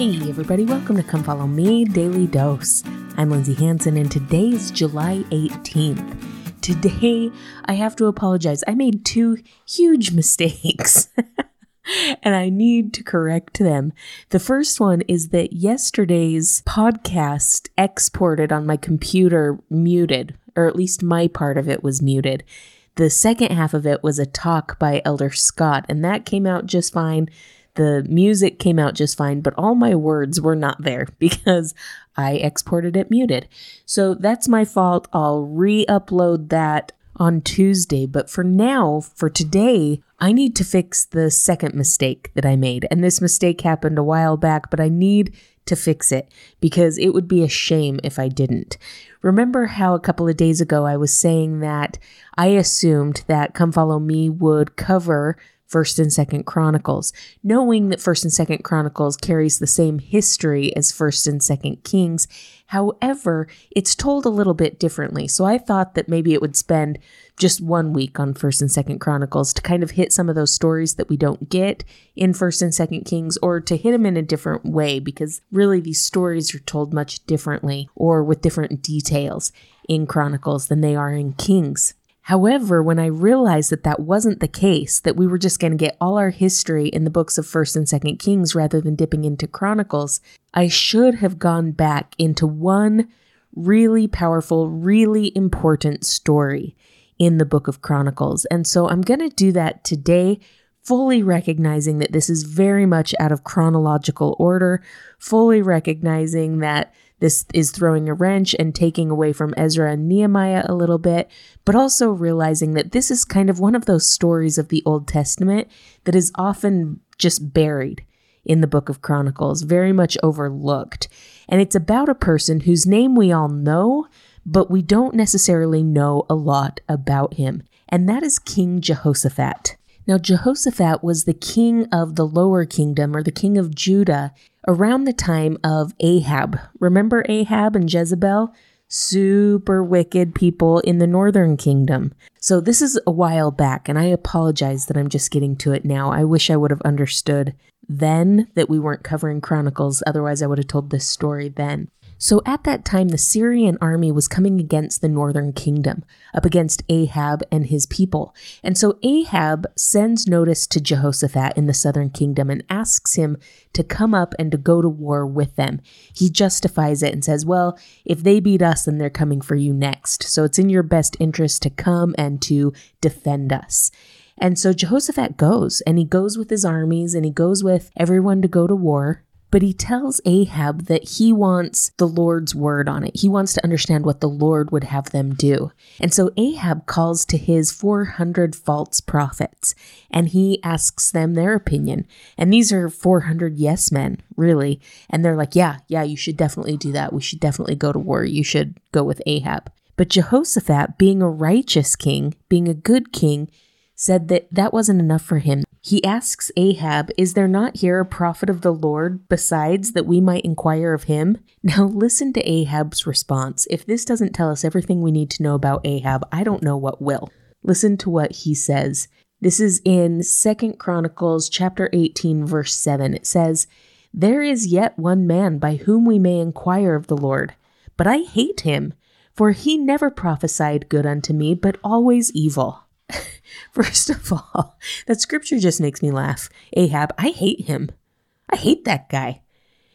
Hey everybody, welcome to Come Follow Me Daily Dose. I'm Lindsey Hansen and today's July 18th. Today, I have to apologize. I made two huge mistakes and I need to correct them. The first one is that yesterday's podcast exported on my computer muted, or at least my part of it was muted. The second half of it was a talk by Elder Scott, and that came out just fine. The music came out just fine, but all my words were not there because I exported it muted. So that's my fault. I'll re-upload that on Tuesday. But for now, for today, I need to fix the second mistake that I made. And this mistake happened a while back, but I need to fix it because it would be a shame if I didn't. Remember how a couple of days ago I was saying that I assumed that Come Follow Me would cover First and Second Chronicles, knowing that First and Second Chronicles carries the same history as First and Second Kings. However, it's told a little bit differently. So I thought that maybe it would spend just 1 week on First and Second Chronicles to kind of hit some of those stories that we don't get in First and Second Kings, or to hit them in a different way, because really these stories are told much differently or with different details in Chronicles than they are in Kings. However, when I realized that that wasn't the case, that we were just going to get all our history in the books of First and Second Kings rather than dipping into Chronicles, I should have gone back into one really powerful, really important story in the book of Chronicles. And so I'm going to do that today, fully recognizing that this is very much out of chronological order, fully recognizing that this is throwing a wrench and taking away from Ezra and Nehemiah a little bit, but also realizing that this is kind of one of those stories of the Old Testament that is often just buried in the book of Chronicles, very much overlooked. And it's about a person whose name we all know, but we don't necessarily know a lot about him. And that is King Jehoshaphat. Now, Jehoshaphat was the king of the Lower Kingdom, or the king of Judah, around the time of Ahab. Remember Ahab and Jezebel? Super wicked people in the Northern Kingdom. So this is a while back, and I apologize that I'm just getting to it now. I wish I would have understood then that we weren't covering Chronicles, otherwise I would have told this story then. So at that time, the Syrian army was coming against the northern kingdom, up against Ahab and his people. And so Ahab sends notice to Jehoshaphat in the southern kingdom and asks him to come up and to go to war with them. He justifies it and says, well, if they beat us, then they're coming for you next. So it's in your best interest to come and to defend us. And so Jehoshaphat goes, and he goes with his armies, and he goes with everyone to go to war. But he tells Ahab that he wants the Lord's word on it. He wants to understand what the Lord would have them do. And so Ahab calls to his 400 false prophets, and he asks them their opinion. And these are 400 yes men, really. And they're like, yeah, you should definitely do that. We should definitely go to war. You should go with Ahab. But Jehoshaphat, being a righteous king, being a good king, said that wasn't enough for him. He asks Ahab, is there not here a prophet of the Lord besides, that we might inquire of him? Now listen to Ahab's response. If this doesn't tell us everything we need to know about Ahab, I don't know what will. Listen to what he says. This is in 2 Chronicles chapter 18, verse 7. It says, there is yet one man by whom we may inquire of the Lord, but I hate him, for he never prophesied good unto me, but always evil. First of all, that scripture just makes me laugh. Ahab, I hate him. I hate that guy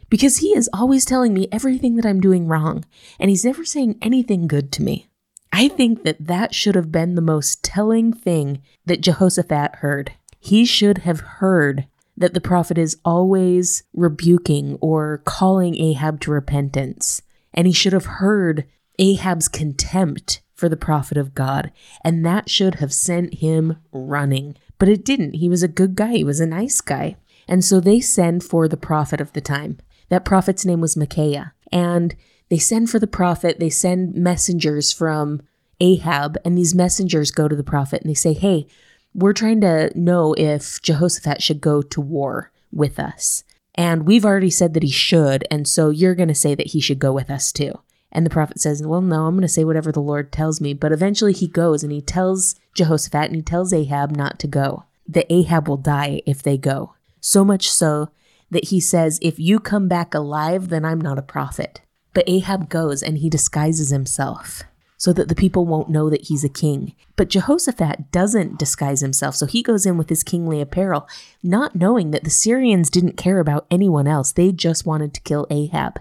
because he is always telling me everything that I'm doing wrong, and he's never saying anything good to me. I think that should have been the most telling thing that Jehoshaphat heard. He should have heard that the prophet is always rebuking or calling Ahab to repentance, and he should have heard Ahab's contempt for the prophet of God, and that should have sent him running. But it didn't. He was a good guy. He was a nice guy. And so they send for the prophet of the time. That prophet's name was Micaiah. And they send for the prophet. They send messengers from Ahab, and these messengers go to the prophet and they say, hey, we're trying to know if Jehoshaphat should go to war with us. And we've already said that he should, and so you're going to say that he should go with us too. And the prophet says, well, no, I'm going to say whatever the Lord tells me. But eventually he goes and he tells Jehoshaphat and he tells Ahab not to go, that Ahab will die if they go. So much so that he says, if you come back alive, then I'm not a prophet. But Ahab goes and he disguises himself so that the people won't know that he's a king. But Jehoshaphat doesn't disguise himself, so he goes in with his kingly apparel, not knowing that the Syrians didn't care about anyone else. They just wanted to kill Ahab.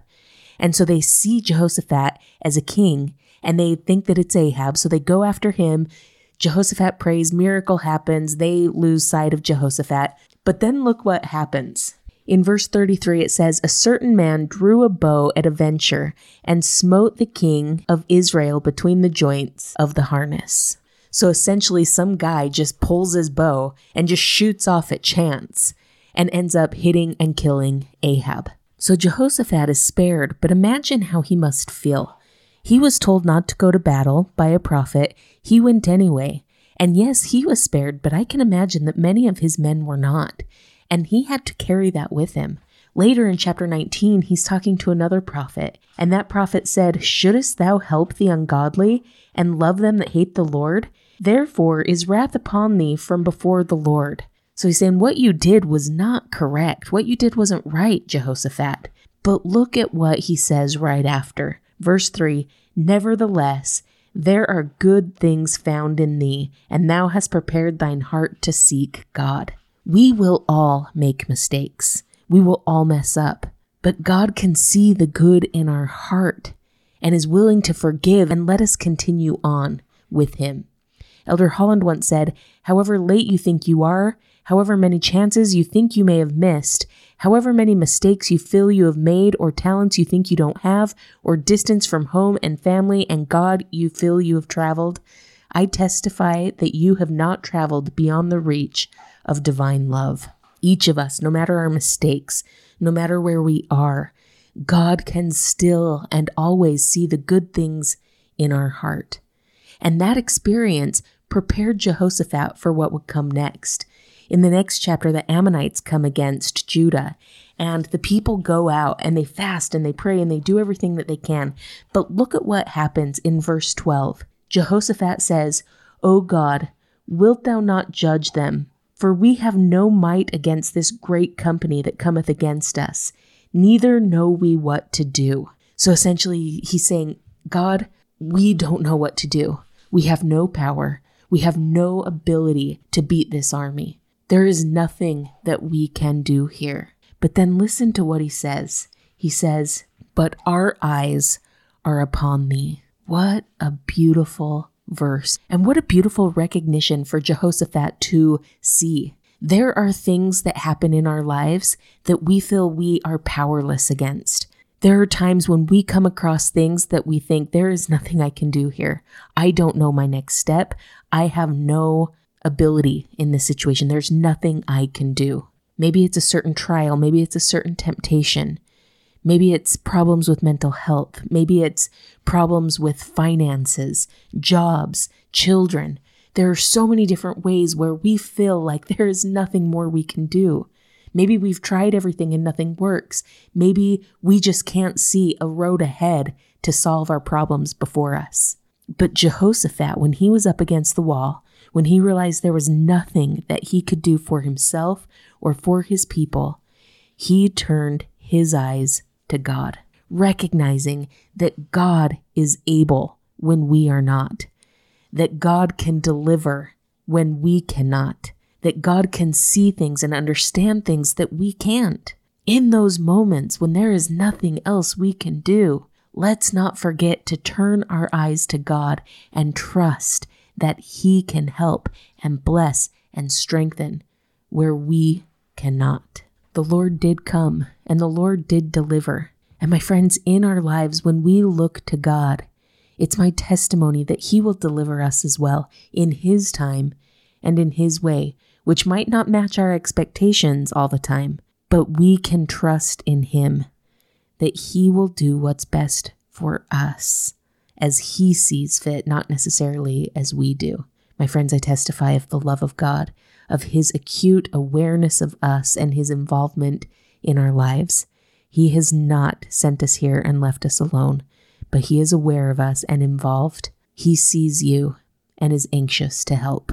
And so they see Jehoshaphat as a king, and they think that it's Ahab, so they go after him. Jehoshaphat prays, miracle happens, they lose sight of Jehoshaphat. But then look what happens. In verse 33, it says, a certain man drew a bow at a venture and smote the king of Israel between the joints of the harness. So essentially, some guy just pulls his bow and just shoots off at chance and ends up hitting and killing Ahab. So Jehoshaphat is spared, but imagine how he must feel. He was told not to go to battle by a prophet. He went anyway. And yes, he was spared, but I can imagine that many of his men were not. And he had to carry that with him. Later in chapter 19, he's talking to another prophet. And that prophet said, shouldest thou help the ungodly and love them that hate the Lord? Therefore is wrath upon thee from before the Lord. So he's saying, what you did was not correct. What you did wasn't right, Jehoshaphat. But look at what he says right after. Verse 3, nevertheless, there are good things found in thee, and thou hast prepared thine heart to seek God. We will all make mistakes. We will all mess up. But God can see the good in our heart and is willing to forgive and let us continue on with him. Elder Holland once said, however late you think you are, however many chances you think you may have missed, however many mistakes you feel you have made or talents you think you don't have or distance from home and family and God you feel you have traveled, I testify that you have not traveled beyond the reach of divine love. Each of us, no matter our mistakes, no matter where we are, God can still and always see the good things in our heart. And that experience prepared Jehoshaphat for what would come next. In the next chapter, the Ammonites come against Judah, and the people go out and they fast and they pray and they do everything that they can. But look at what happens in verse 12. Jehoshaphat says, O God, wilt thou not judge them? For we have no might against this great company that cometh against us, neither know we what to do. So essentially, he's saying, God, we don't know what to do. We have no power. We have no ability to beat this army. There is nothing that we can do here. But then listen to what he says. He says, but our eyes are upon thee. What a beautiful verse. And what a beautiful recognition for Jehoshaphat to see. There are things that happen in our lives that we feel we are powerless against. There are times when we come across things that we think there is nothing I can do here. I don't know my next step. I have no ability in this situation. There's nothing I can do. Maybe it's a certain trial. Maybe it's a certain temptation. Maybe it's problems with mental health. Maybe it's problems with finances, jobs, children. There are so many different ways where we feel like there is nothing more we can do. Maybe we've tried everything and nothing works. Maybe we just can't see a road ahead to solve our problems before us. But Jehoshaphat, when he was up against the wall, when he realized there was nothing that he could do for himself or for his people, he turned his eyes to God, recognizing that God is able when we are not, that God can deliver when we cannot, that God can see things and understand things that we can't. In those moments when there is nothing else we can do, let's not forget to turn our eyes to God and trust that He can help and bless and strengthen where we cannot. The Lord did come and the Lord did deliver. And my friends, in our lives, when we look to God, it's my testimony that He will deliver us as well in His time and in His way, which might not match our expectations all the time, but we can trust in Him that He will do what's best for us as He sees fit, not necessarily as we do. My friends, I testify of the love of God, of His acute awareness of us and His involvement in our lives. He has not sent us here and left us alone, but He is aware of us and involved. He sees you and is anxious to help.